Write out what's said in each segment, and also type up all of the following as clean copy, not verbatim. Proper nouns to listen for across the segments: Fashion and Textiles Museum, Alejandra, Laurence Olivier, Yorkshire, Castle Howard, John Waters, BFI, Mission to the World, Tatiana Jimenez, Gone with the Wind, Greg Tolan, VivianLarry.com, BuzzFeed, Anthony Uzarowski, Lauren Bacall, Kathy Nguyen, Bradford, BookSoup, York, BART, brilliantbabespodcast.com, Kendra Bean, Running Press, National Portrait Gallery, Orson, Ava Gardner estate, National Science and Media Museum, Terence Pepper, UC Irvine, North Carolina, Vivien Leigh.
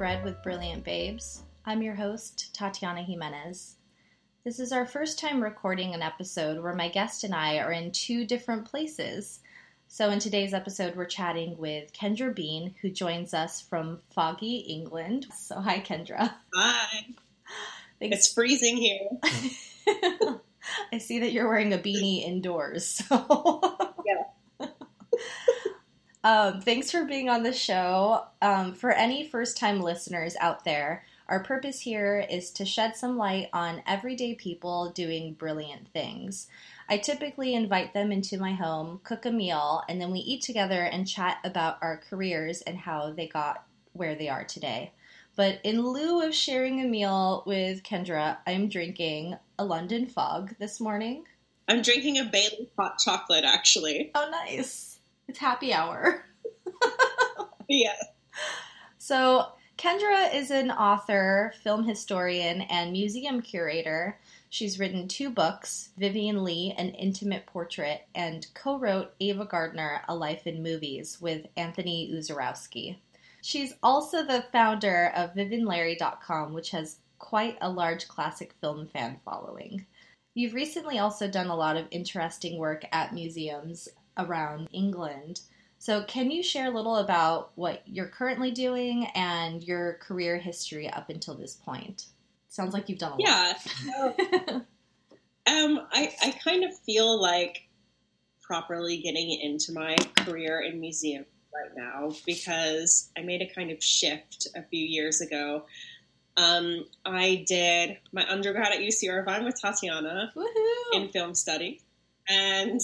Bread with Brilliant Babes. I'm your host, Tatiana Jimenez. This is our first time recording an episode where my guest and I are in two different places. So in today's episode, we're chatting with Kendra Bean, who joins us from foggy England. So hi, Kendra. Hi. Thanks. It's freezing here. I see that you're wearing a beanie indoors. So. Yeah. Thanks for being on the show. For any first-time listeners out there, our purpose here is to shed some light on everyday people doing brilliant things. I typically invite them into my home, cook a meal, and then we eat together and chat about our careers and how they got where they are today. But in lieu of sharing a meal with Kendra, I'm drinking a London Fog this morning. I'm drinking a Bailey's hot chocolate, actually. Oh, nice. It's happy hour. Yeah. So Kendra is an author, film historian, and museum curator. She's written two books, Vivien Leigh, An Intimate Portrait, and co-wrote Ava Gardner, A Life in Movies, with Anthony Uzarowski. She's also the founder of VivianLarry.com, which has quite a large classic film fan following. You've recently also done a lot of interesting work at museums around England. So can you share a little about what you're currently doing and your career history up until this point? Sounds like you've done a lot. Yeah. I kind of feel like properly getting into my career in museums right now because I made a kind of shift a few years ago. I did my undergrad at UC Irvine with Tatiana in film study, and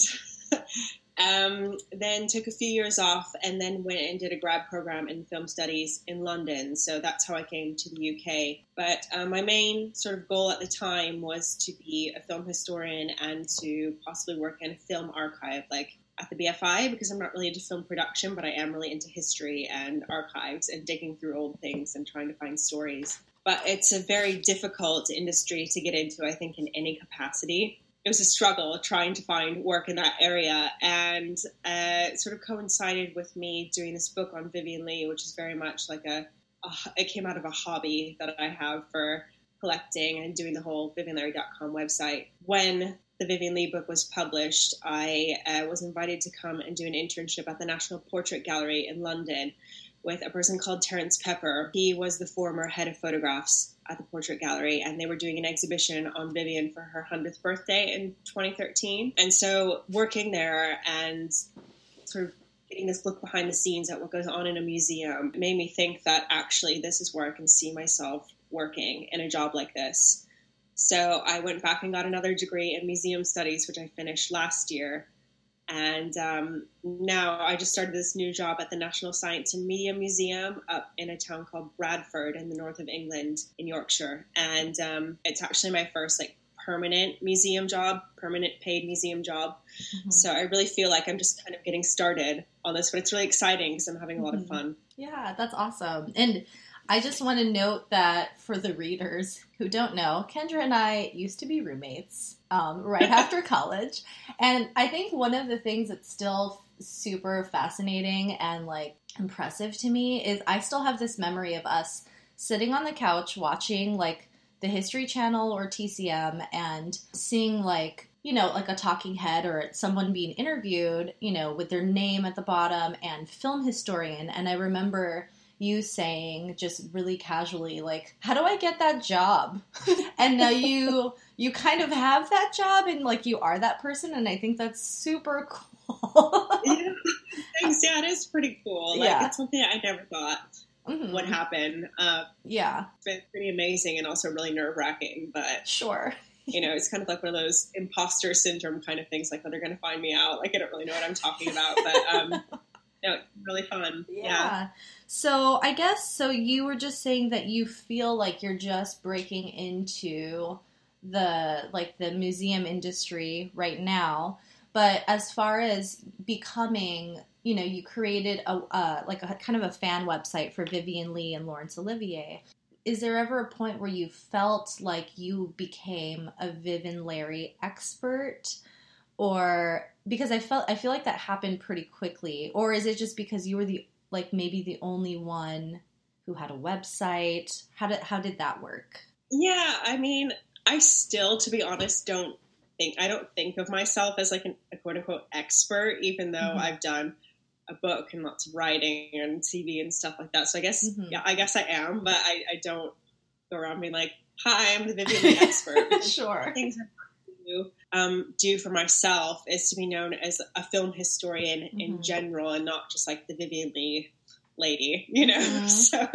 then took a few years off and then went and did a grad program in film studies in London. So that's how I came to the UK. But my main sort of goal at the time was to be a film historian and to possibly work in a film archive, like at the BFI, because I'm not really into film production, but I am really into history and archives and digging through old things and trying to find stories. But it's a very difficult industry to get into, I think, in any capacity. It was a struggle trying to find work in that area, and it sort of coincided with me doing this book on Vivien Leigh, which is very much like it came out of a hobby that I have for collecting and doing the whole VivianLarry.com website. When the Vivien Leigh book was published, I was invited to come and do an internship at the National Portrait Gallery in London with a person called Terence Pepper. He was the former head of photographs at the Portrait Gallery, and they were doing an exhibition on Vivien for her 100th birthday in 2013. And so working there and sort of getting this look behind the scenes at what goes on in a museum made me think that actually this is where I can see myself working in a job like this. So I went back and got another degree in museum studies, which I finished last year. And now I just started this new job at the National Science and Media Museum up in a town called Bradford in the north of England in Yorkshire. And it's actually my first permanent paid museum job. Mm-hmm. So I really feel like I'm just kind of getting started on this, but it's really exciting because I'm having a lot of fun. Yeah, that's awesome. And I just want to note that for the readers who don't know, Kendra and I used to be roommates right after college. And I think one of the things that's still super fascinating and impressive to me is I still have this memory of us sitting on the couch watching the History Channel or TCM and seeing a talking head or someone being interviewed, with their name at the bottom and film historian. And I remember you saying just really casually, how do I get that job? And now you kind of have that job and you are that person. And I think that's super cool. Yeah. Thanks. Yeah, it is pretty cool. It's something I never thought would happen. It's been pretty amazing and also really nerve wracking, but sure. It's kind of one of those imposter syndrome kind of things. They're going to find me out. I don't really know what I'm talking about, but, no, it's really fun. Yeah. So I guess, you were just saying that you feel like you're just breaking into the museum industry right now. But as far as becoming, you created a kind of a fan website for Vivien Leigh and Laurence Olivier. Is there ever a point where you felt like you became a Vivien Leigh expert? Or because I feel like that happened pretty quickly, or is it just because you were the maybe the only one who had a website? How did that work? Yeah, I mean, I still, to be honest, I don't think of myself as like a quote unquote expert, even though mm-hmm. I've done a book and lots of writing and TV and stuff like that. So I guess, mm-hmm. yeah, I guess I am, but I don't go around being like, hi, I'm the Vivien Leigh expert. Sure. Things I've got to do for myself is to be known as a film historian mm-hmm. in general, and not just like the Vivien Leigh lady, you know? Mm-hmm. So,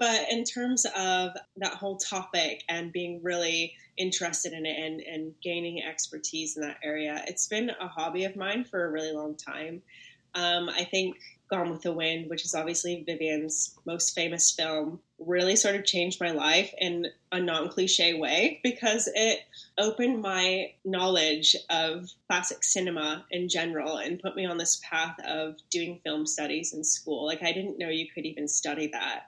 but in terms of that whole topic and being really interested in it and gaining expertise in that area, it's been a hobby of mine for a really long time. I think Gone with the Wind, which is obviously Vivien's most famous film, really sort of changed my life in a non-cliche way, because it opened my knowledge of classic cinema in general and put me on this path of doing film studies in school. Like, I didn't know you could even study that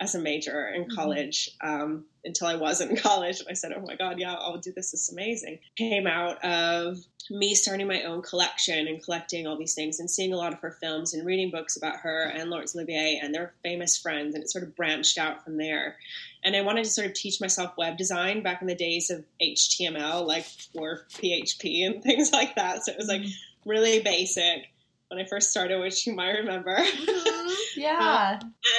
as a major in college until I was in college. And I said, oh my God, yeah, I'll do this. It's amazing. Came out of me starting my own collection and collecting all these things and seeing a lot of her films and reading books about her and Laurence Olivier and their famous friends. And it sort of branched out from there. And I wanted to sort of teach myself web design back in the days of HTML, like, or PHP and things like that. So it was like really basic when I first started, which you might remember. Yeah.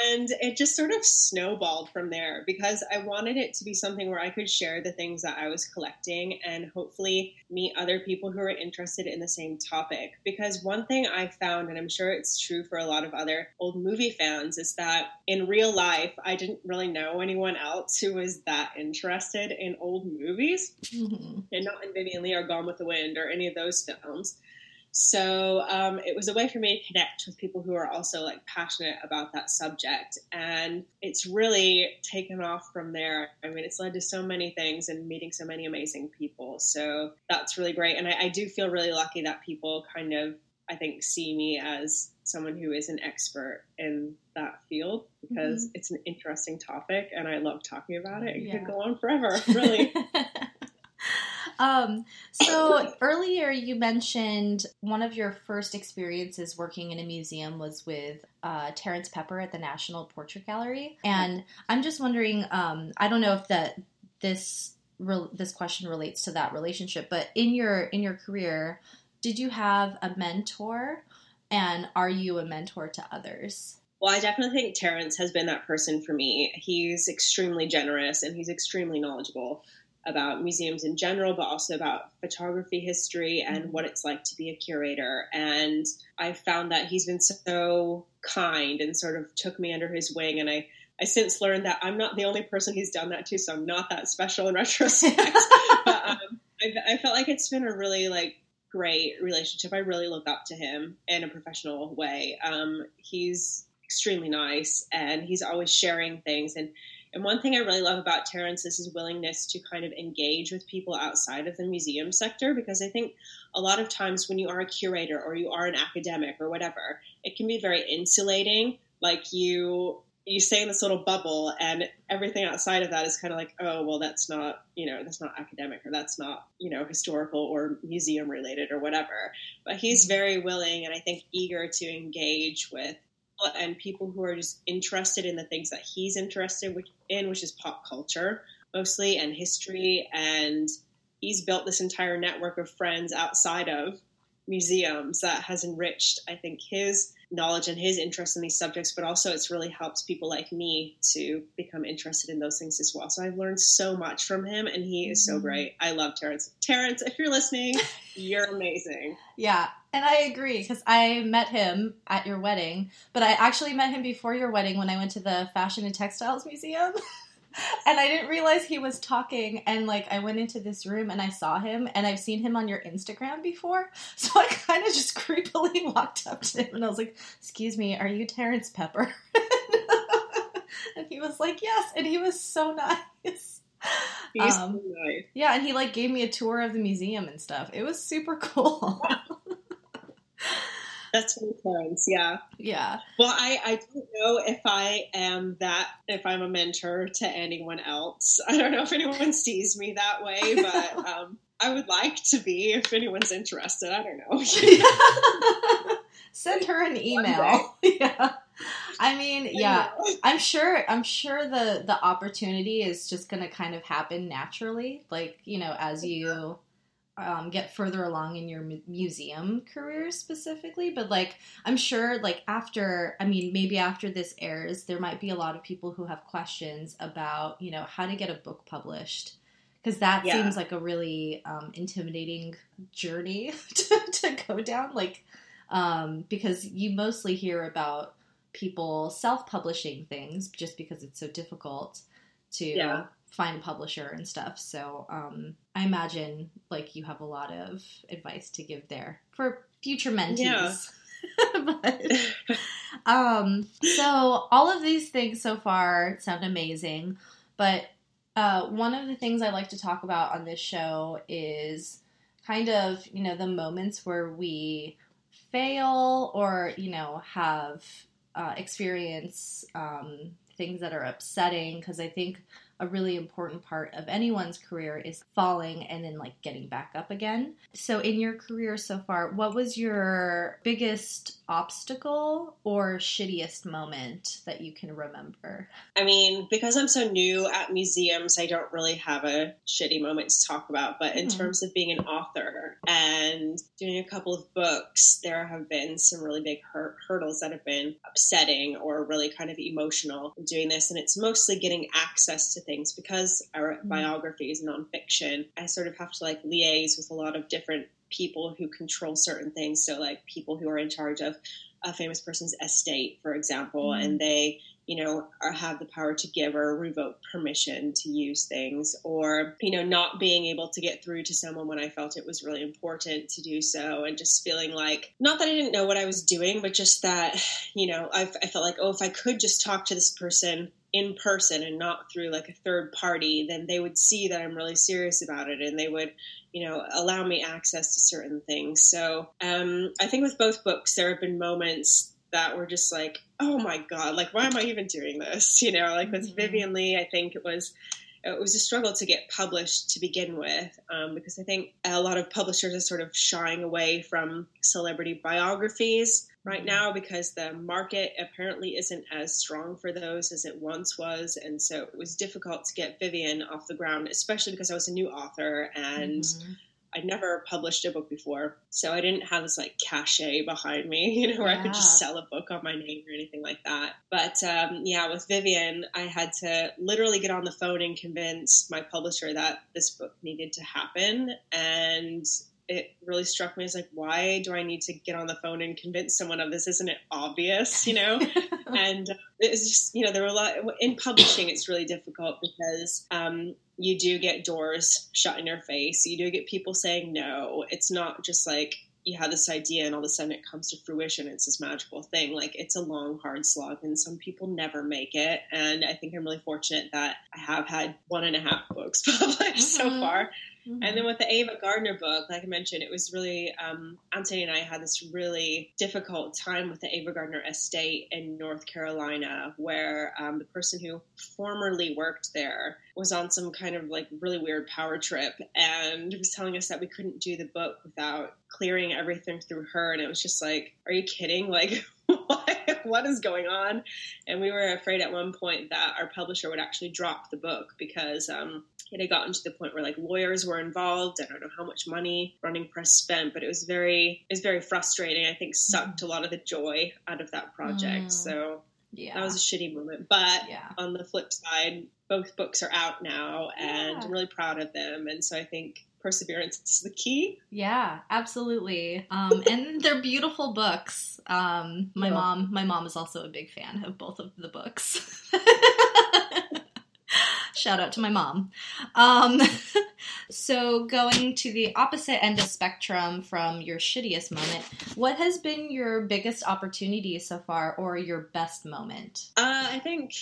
And it just sort of snowballed from there, because I wanted it to be something where I could share the things that I was collecting and hopefully meet other people who are interested in the same topic. Because one thing I found, and I'm sure it's true for a lot of other old movie fans, is that in real life, I didn't really know anyone else who was that interested in old movies mm-hmm. and not in Vivien Leigh or Gone with the Wind or any of those films. So it was a way for me to connect with people who are also like passionate about that subject. And it's really taken off from there. I mean, it's led to so many things and meeting so many amazing people. So that's really great. And I do feel really lucky that people kind of, I think, see me as someone who is an expert in that field, because mm-hmm. it's an interesting topic and I love talking about it. It yeah. could go on forever, really. So earlier you mentioned one of your first experiences working in a museum was with Terence Pepper at the National Portrait Gallery. And I'm just wondering, I don't know if this question relates to that relationship, but in your career, did you have a mentor, and are you a mentor to others? Well, I definitely think Terence has been that person for me. He's extremely generous and he's extremely knowledgeable about museums in general, but also about photography history and what it's like to be a curator. And I found that he's been so kind and sort of took me under his wing. And I since learned that I'm not the only person he's done that to, so I'm not that special in retrospect. But I felt like it's been a really like great relationship. I really look up to him in a professional way. He's extremely nice and he's always sharing things. And one thing I really love about Terence is his willingness to kind of engage with people outside of the museum sector, because I think a lot of times when you are a curator or you are an academic or whatever, it can be very insulating. Like you stay in this little bubble and everything outside of that is kind of like, oh, well, that's not, you know, that's not academic, or that's not, you know, historical or museum related or whatever. But he's very willing and I think eager to engage with and people who are just interested in the things that he's interested in, which is pop culture mostly and history. And he's built this entire network of friends outside of museums that has enriched, I think, his knowledge and his interest in these subjects, but also it's really helps people like me to become interested in those things as well. So I've learned so much from him and he is so great. I love Terence. Terence, if you're listening, you're amazing. Yeah. And I agree, because I met him at your wedding, but I actually met him before your wedding when I went to the Fashion and Textiles Museum. And I didn't realize he was talking, and like I went into this room and I saw him, and I've seen him on your Instagram before, so I kind of just creepily walked up to him and I was like, excuse me, are you Terence Pepper? And he was like, yes, and he was so nice. He's so nice. Yeah, and he like gave me a tour of the museum and stuff. It was super cool. That's my parents, yeah. Yeah. Well, I don't know if I am that, if I'm a mentor to anyone else. I don't know if anyone sees me that way, but I would like to be if anyone's interested. I don't know. Send her an email. Yeah. I mean, yeah, I'm sure the opportunity is just going to kind of happen naturally. Like, you know, as you get further along in your museum career specifically. But like, I'm sure like maybe after this airs, there might be a lot of people who have questions about, you know, how to get a book published. Because that seems like a really intimidating journey to go down. Like, because you mostly hear about people self-publishing things just because it's so difficult to find a publisher and stuff. So I imagine, like, you have a lot of advice to give there for future mentees. Yeah. But, so all of these things so far sound amazing, but one of the things I like to talk about on this show is kind of, you know, the moments where we fail or, you know, have experience things that are upsetting, because I think a really important part of anyone's career is falling and then, like, getting back up again. So in your career so far, what was your biggest obstacle or shittiest moment that you can remember? I mean, because I'm so new at museums, I don't really have a shitty moment to talk about. But in terms of being an author and doing a couple of books, there have been some really big hurdles that have been upsetting or really kind of emotional doing this. And it's mostly getting access to things, because our biography is nonfiction. I sort of have to like liaise with a lot of different people who control certain things. So like people who are in charge of a famous person's estate, for example, and they, you know, have the power to give or revoke permission to use things, or, you know, not being able to get through to someone when I felt it was really important to do so. And just feeling like, not that I didn't know what I was doing, but just that, you know, I felt like, oh, if I could just talk to this person in person and not through like a third party, then they would see that I'm really serious about it, and they would, you know, allow me access to certain things. So I think with both books, there have been moments that were just like, oh my God, like, why am I even doing this? You know, like with Vivien Leigh, I think it was a struggle to get published to begin with, because I think a lot of publishers are sort of shying away from celebrity biographies right now, because the market apparently isn't as strong for those as it once was. And so it was difficult to get Vivien off the ground, especially because I was a new author and I'd never published a book before. So I didn't have this like cachet behind me, you know, where I could just sell a book on my name or anything like that. But with Vivien, I had to literally get on the phone and convince my publisher that this book needed to happen. And it really struck me as like, why do I need to get on the phone and convince someone of this? Isn't it obvious, you know? And it's just, you know, there were a lot in publishing. It's really difficult because you do get doors shut in your face. You do get people saying no. It's not just like you have this idea and all of a sudden it comes to fruition. It's this magical thing. Like, it's a long, hard slog, and some people never make it. And I think I'm really fortunate that I have had 1.5 books published so far. And then with the Ava Gardner book, like I mentioned, it was really, Anthony and I had this really difficult time with the Ava Gardner estate in North Carolina, where the person who formerly worked there was on some kind of like really weird power trip and was telling us that we couldn't do the book without clearing everything through her. And it was just like, are you kidding? Like, what is going on? And we were afraid at one point that our publisher would actually drop the book, because it had gotten to the point where like lawyers were involved. I don't know how much money Running Press spent, but it was very frustrating. I think sucked a lot of the joy out of that project. So that was a shitty moment. But on the flip side, both books are out now, and I'm really proud of them. And so I think perseverance is the key. Yeah, absolutely. And they're beautiful books. My mom is also a big fan of both of the books. Shout out to my mom. So going to the opposite end of spectrum from your shittiest moment, what has been your biggest opportunity so far, or your best moment? I think,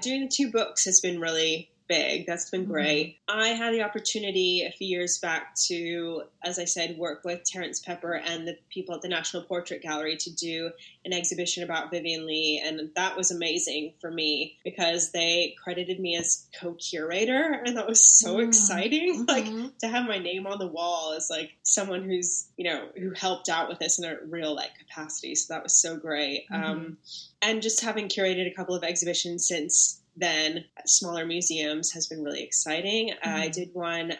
doing the two books has been really big. That's been great. Mm-hmm. I had the opportunity a few years back to, as I said, work with Terence Pepper and the people at the National Portrait Gallery to do an exhibition about Vivien Leigh. And that was amazing for me because they credited me as co-curator. And that was so exciting. Mm-hmm. Like, to have my name on the wall as like someone who's, you know, who helped out with this in a real like capacity. So that was so great. Mm-hmm. And just having curated a couple of exhibitions since then at smaller museums has been really exciting. Mm-hmm. I did one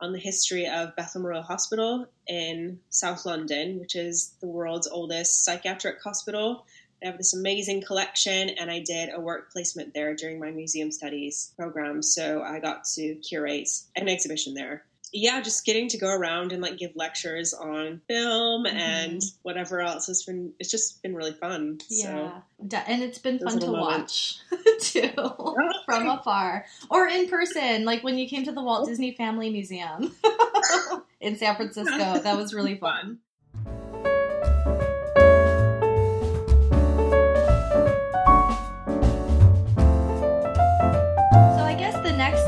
on the history of Bethlem Royal Hospital in South London, which is the world's oldest psychiatric hospital. They have this amazing collection, and I did a work placement there during my museum studies program, so I got to curate an exhibition there. Yeah, just getting to go around and like give lectures on film and whatever else has been, it's just been really fun. Yeah. So, and it's been fun to watch too from afar or in person, like when you came to the Walt Disney Family Museum in San Francisco. That was really fun.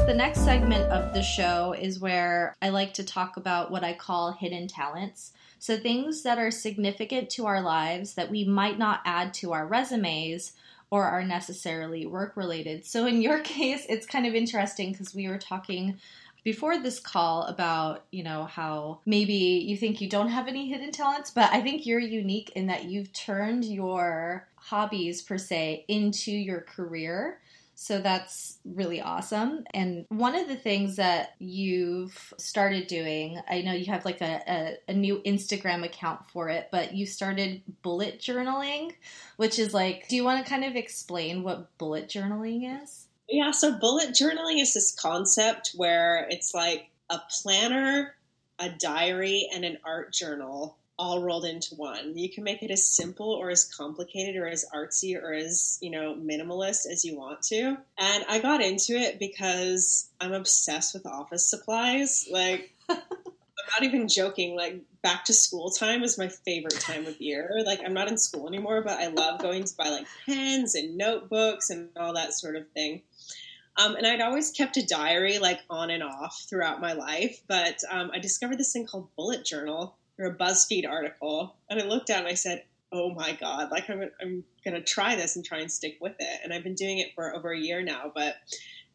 The next segment of the show is where I like to talk about what I call hidden talents. So things that are significant to our lives that we might not add to our resumes or are necessarily work-related. So in your case, it's kind of interesting because we were talking before this call about, you know, how maybe you think you don't have any hidden talents, but I think you're unique in that you've turned your hobbies, per se, into your career. So that's really awesome. And one of the things that you've started doing, I know you have like a new Instagram account for it, but you started bullet journaling, which is like, do you want to kind of explain what bullet journaling is? Yeah, so bullet journaling is this concept where it's like a planner, a diary, and an art journal all rolled into one. You can make it as simple or as complicated or as artsy or as, you know, minimalist as you want to. And I got into it because I'm obsessed with office supplies. Like, I'm not even joking. Like, back to school time is my favorite time of year. Like, I'm not in school anymore, but I love going to buy like pens and notebooks and all that sort of thing. And I'd always kept a diary like on and off throughout my life. But I discovered this thing called bullet journal. Or a BuzzFeed article, and I looked at it and I said, oh my God, like I'm going to try this and try and stick with it. And I've been doing it for over a year now, but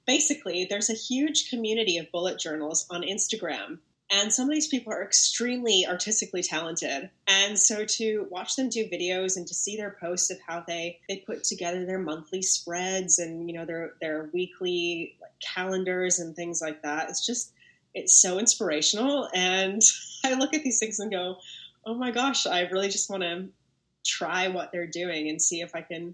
basically there's a huge community of bullet journals on Instagram, and some of these people are extremely artistically talented. And so to watch them do videos and to see their posts of how they put together their monthly spreads and, you know, their weekly calendars and things like that, it's so inspirational. And I look at these things and go, oh my gosh, I really just want to try what they're doing and see if I can,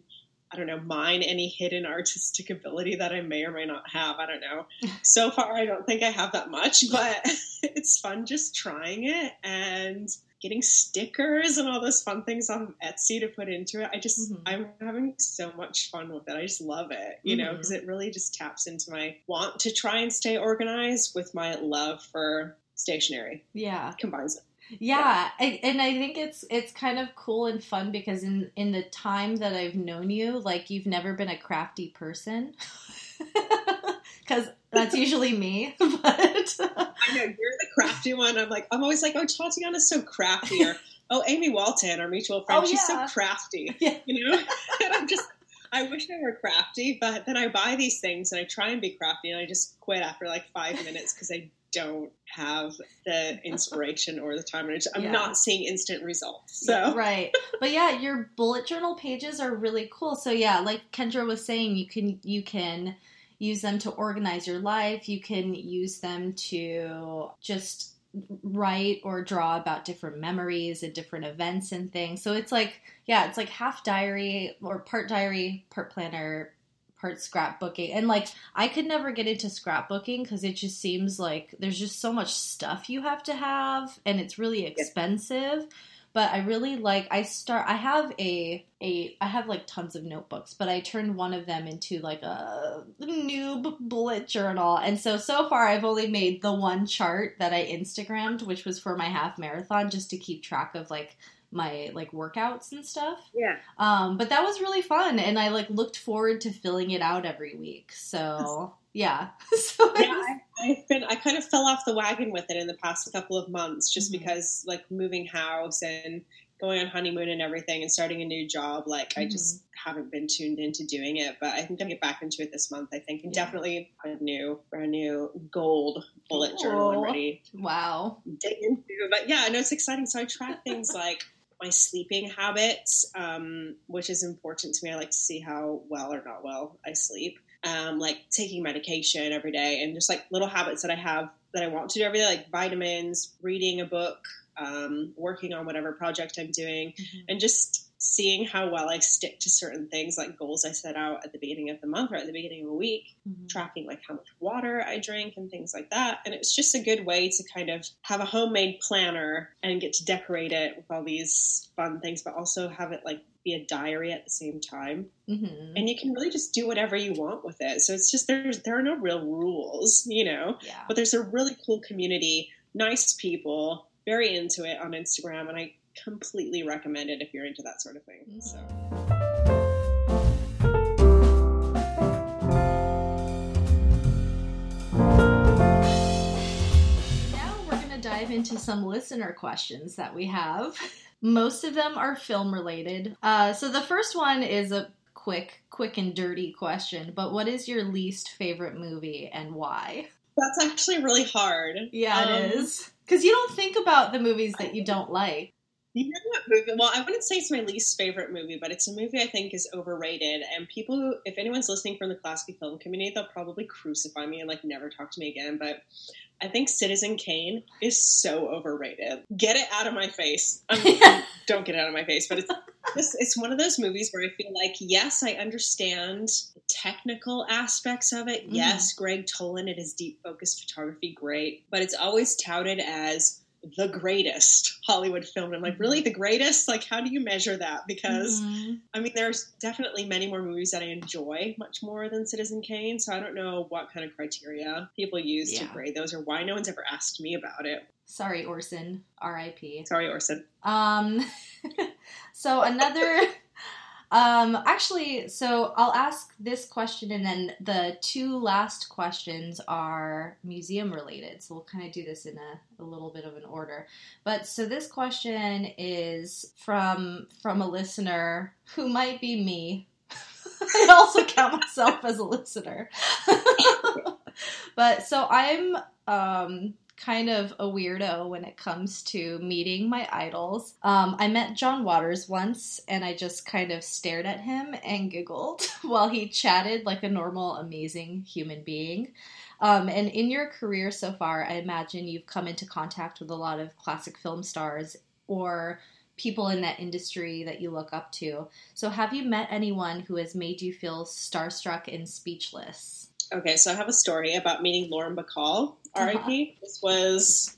I don't know, mine any hidden artistic ability that I may or may not have. I don't know. So far, I don't think I have that much, but it's fun just trying it and getting stickers and all those fun things off of Etsy to put into it. I'm having so much fun with it. I just love it, you know, because it really just taps into my want to try and stay organized with my love for stationery. Yeah. Combines it. Yeah. And I think it's kind of cool and fun because in the time that I've known you, like, you've never been a crafty person. Because that's usually me, but... I know, you're the crafty one. I'm always like, oh, Tatiana's so crafty, or, oh, Amy Walton, our mutual friend, she's so crafty, you know? And I wish I were crafty, but then I buy these things, and I try and be crafty, and I just quit after, 5 minutes, because I don't have the inspiration or the time. I'm not seeing instant results. So. Right. But yeah, your bullet journal pages are really cool. So yeah, like Kendra was saying, you can use them to organize your life. You can use them to just write or draw about different memories and different events and things. So it's like, yeah, it's like half diary or part diary, part planner, part scrapbooking. And I could never get into scrapbooking because it just seems like there's just so much stuff you have to have and it's really expensive. But I really I have tons of notebooks, but I turned one of them into a noob bullet journal. And so far I've only made the one chart that I Instagrammed, which was for my half marathon, just to keep track of my workouts and stuff. Yeah. But that was really fun. And I looked forward to filling it out every week. So Yeah. So yeah, I kind of fell off the wagon with it in the past couple of months, just because like moving house and going on honeymoon and everything and starting a new job, like I just haven't been tuned into doing it, but I think I'll get back into it this month, I think, and definitely a brand new gold bullet journal and ready. Wow. Dig into it. But yeah, I know it's exciting. So I track things like my sleeping habits, which is important to me. I like to see how well or not well I sleep. Like taking medication every day and just like little habits that I have that I want to do every day, like vitamins, reading a book, working on whatever project I'm doing, and just seeing how well I stick to certain things, like goals I set out at the beginning of the month or at the beginning of a week, tracking like how much water I drink and things like that. And it's just a good way to kind of have a homemade planner and get to decorate it with all these fun things, but also have it like be a diary at the same time. And you can really just do whatever you want with it. So it's just, there are no real rules, you know, but there's a really cool community, nice people, very into it on Instagram, and I completely recommend it if you're into that sort of thing. So now we're going to dive into some listener questions that we have. Most of them are film related. So the first one is a quick and dirty question, but what is your least favorite movie and why? That's actually really hard. Yeah, it is. Because you don't think about the movies that you don't like. You know what movie? Well, I wouldn't say it's my least favorite movie, but it's a movie I think is overrated. And people, if anyone's listening from the classic film community, they'll probably crucify me and like never talk to me again. But I think Citizen Kane is so overrated. Get it out of my face. Don't get it out of my face. But it's one of those movies where I feel like, yes, I understand the technical aspects of it. Yes, Greg Tolan and his deep focus photography, great. But it's always touted as the greatest Hollywood film. And I'm like, really? The greatest? Like, how do you measure that? Because, I mean, there's definitely many more movies that I enjoy much more than Citizen Kane. So I don't know what kind of criteria people use to grade those or why no one's ever asked me about it. Sorry, Orson. R.I.P. Sorry, Orson. So another... So I'll ask this question, and then the two last questions are museum related. So we'll kind of do this in a little bit of an order. But so this question is from a listener who might be me. I also count myself as a listener. But so I'm, kind of a weirdo when it comes to meeting my idols. I met John Waters once, and I just kind of stared at him and giggled while he chatted like a normal, amazing human being. And in your career so far, I imagine you've come into contact with a lot of classic film stars or people in that industry that you look up to. So have you met anyone who has made you feel starstruck and speechless? Okay, so I have a story about meeting Lauren Bacall, R.I.P. This was,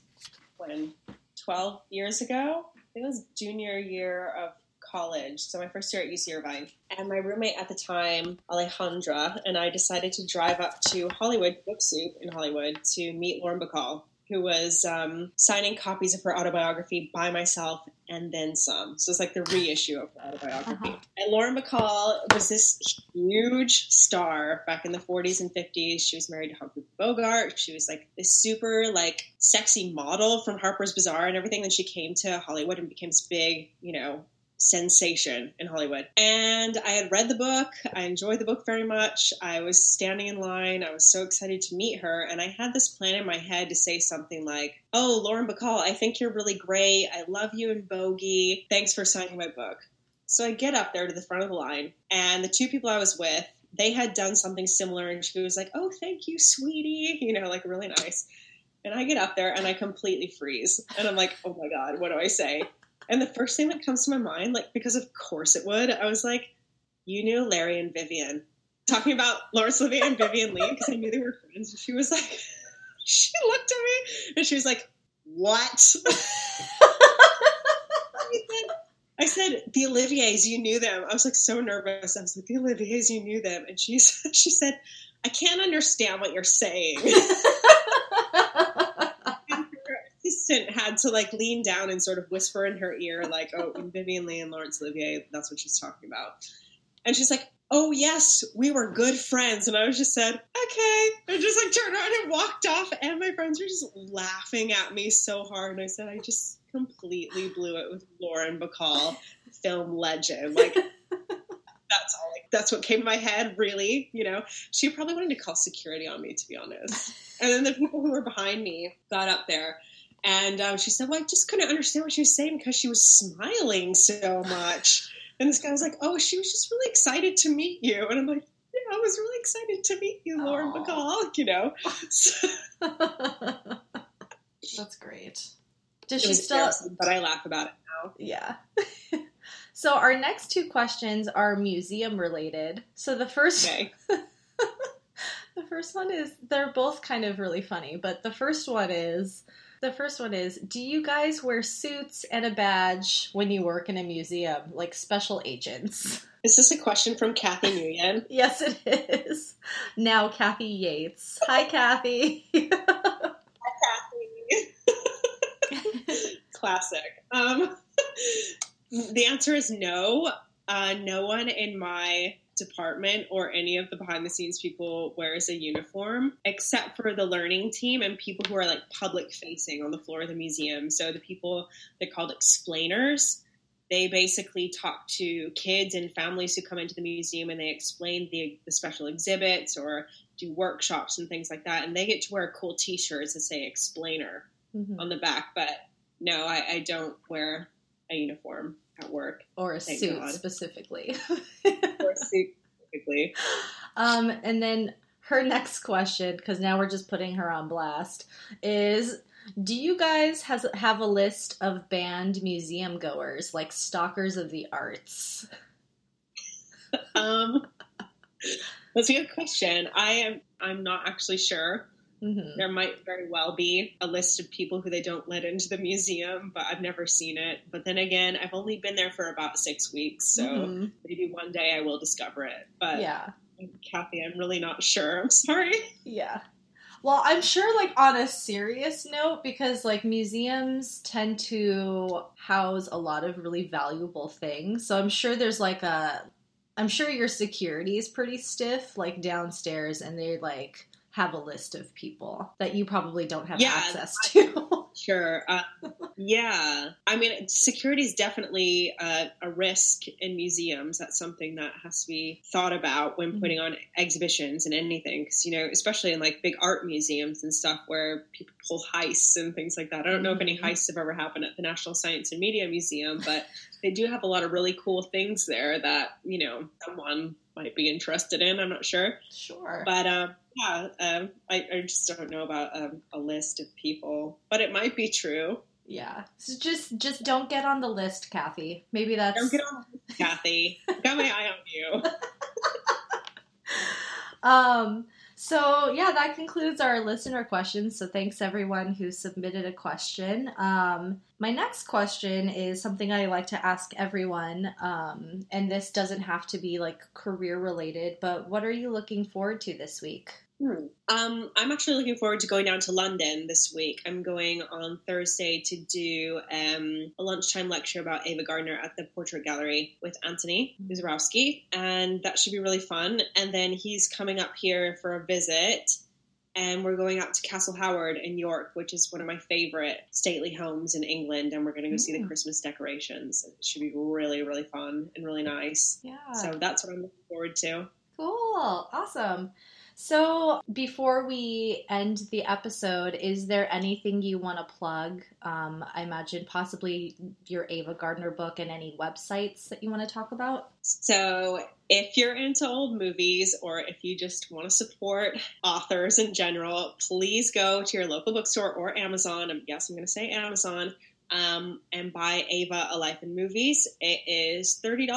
12 years ago? I think it was junior year of college, so my first year at UC Irvine. And my roommate at the time, Alejandra, and I decided to drive up to Hollywood, BookSoup in Hollywood, to meet Lauren Bacall, who was signing copies of her autobiography by myself and then some. So it's like the reissue of her autobiography. And Lauren Bacall was this huge star back in the 40s and 50s. She was married to Humphrey Bogart. She was like this super like sexy model from Harper's Bazaar and everything. Then she came to Hollywood and became this big, you know, sensation in Hollywood. And I had read the book. I enjoyed the book very much. I was standing in line. I was so excited to meet her. And I had this plan in my head to say something like, "Oh, Lauren Bacall, I think you're really great. I love you in Bogey. Thanks for signing my book." So I get up there to the front of the line, and the two people I was with, they had done something similar. And she was like, "Oh, thank you, sweetie." You know, like really nice. And I get up there and I completely freeze. And I'm like, oh my God, what do I say? And the first thing that comes to my mind, like, because of course it would, I was like, "You knew Larry and Vivien." Talking about Laurence Olivier and Vivien Leigh, because I knew they were friends. And she was like, she looked at me and she was like, "What?" I said, "The Oliviers, you knew them." I was like so nervous. I was like, "The Oliviers, you knew them." And she said, "I can't understand what you're saying." Had to like lean down and sort of whisper in her ear like, "Oh, Vivien Leigh and Laurence Olivier, that's what she's talking about." And she's like, oh, yes, we were good friends. And I was just said, okay. I just like turned around and walked off. And my friends were just laughing at me so hard. And I said, I just completely blew it with Lauren Bacall, film legend. Like, that's all. Like, that's what came to my head, really. You know, she probably wanted to call security on me, to be honest. And then the people who were behind me got up there. And she said, well, I just couldn't understand what she was saying because she was smiling so much. And this guy was like, oh, she was just really excited to meet you. And I'm like, yeah, I was really excited to meet you, Lauren Bacall, you know. So. That's great. Does she still? But I laugh about it now. Yeah. So our next two questions are museum related. So the first, okay. The first one is, they're both kind of really funny, but the first one is, do you guys wear suits and a badge when you work in a museum, like special agents? Is this a question from Kathy Nguyen? Yes, it is. Now Kathy Yates. Hi, Kathy. Hi, Kathy. Classic. The answer is no. No one in my department or any of the behind the scenes people wears a uniform, except for the learning team and people who are like public facing on the floor of the museum. So the people, they're called explainers. They basically talk to kids and families who come into the museum, and they explain the special exhibits or do workshops and things like that. And they get to wear cool t-shirts that say explainer on the back. But no, I don't wear a uniform at work. Or a suit specifically. Or a suit specifically. And then her next question, because now we're just putting her on blast, is do you guys have a list of banned museum goers, like stalkers of the arts? That's a good question. I'm not actually sure. Mm-hmm. There might very well be a list of people who they don't let into the museum, but I've never seen it. But then again, I've only been there for about 6 weeks, so maybe one day I will discover it. But yeah, Kathy, I'm really not sure. I'm sorry. Yeah. Well, I'm sure, like, on a serious note, because, like, museums tend to house a lot of really valuable things. So I'm sure there's, like, I'm sure your security is pretty stiff, like, downstairs, and they're, like, have a list of people that you probably don't have access to. Sure. Yeah. I mean, security is definitely a risk in museums. That's something that has to be thought about when putting on exhibitions and anything. Because, you know, especially in like big art museums and stuff where people pull heists and things like that. I don't know if any heists have ever happened at the National Science and Media Museum, but they do have a lot of really cool things there that, you know, someone might be interested in. I'm not sure. Sure. But, I just don't know about a list of people, but it might be true. Yeah. So just don't get on the list, Kathy. Maybe that's... Don't get on the list, Kathy. Got my eye on you. So yeah, that concludes our listener questions. So thanks everyone who submitted a question. My next question is something I like to ask everyone. And this doesn't have to be like career related, but what are you looking forward to this week? I'm actually looking forward to going down to London this week. I'm going on Thursday to do a lunchtime lecture about Ava Gardner at the Portrait Gallery with Anthony Uzarowski, and that should be really fun. And then he's coming up here for a visit, and we're going out to Castle Howard in York, which is one of my favorite stately homes in England, and we're going to go see the Christmas decorations. It should be really, really fun and really nice. Yeah. So that's what I'm looking forward to. Cool. Awesome. So before we end the episode, is there anything you want to plug? I imagine possibly your Ava Gardner book and any websites that you want to talk about. So if you're into old movies, or if you just want to support authors in general, please go to your local bookstore or Amazon. Yes, I'm going to say Amazon. And buy Ava, A Life in Movies. It is $30,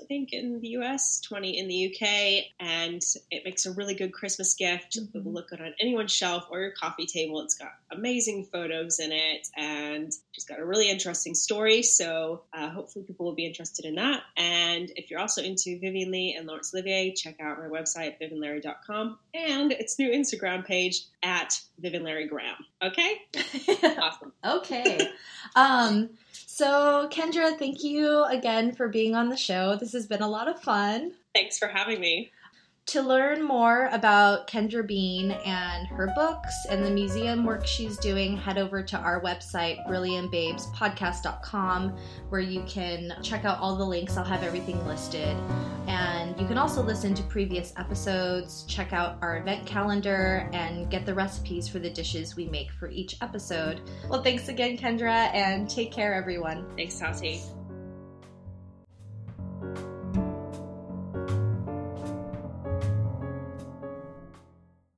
I think, in the US, $20 in the UK, and it makes a really good Christmas gift. It will look good on anyone's shelf or your coffee table. It's got amazing photos in it, and she's got a really interesting story, so hopefully people will be interested in that. And if you're also into Vivien Leigh and Laurence Olivier, check out my website, VivianLarry.com, and its new Instagram page, at VivianLarryGram. Okay? Awesome. Okay. So Kendra, thank you again for being on the show. This has been a lot of fun. Thanks for having me. To learn more about Kendra Bean and her books and the museum work she's doing, head over to our website, brilliantbabespodcast.com, where you can check out all the links. I'll have everything listed. And you can also listen to previous episodes, check out our event calendar, and get the recipes for the dishes we make for each episode. Well, thanks again, Kendra, and take care, everyone. Thanks, Tati.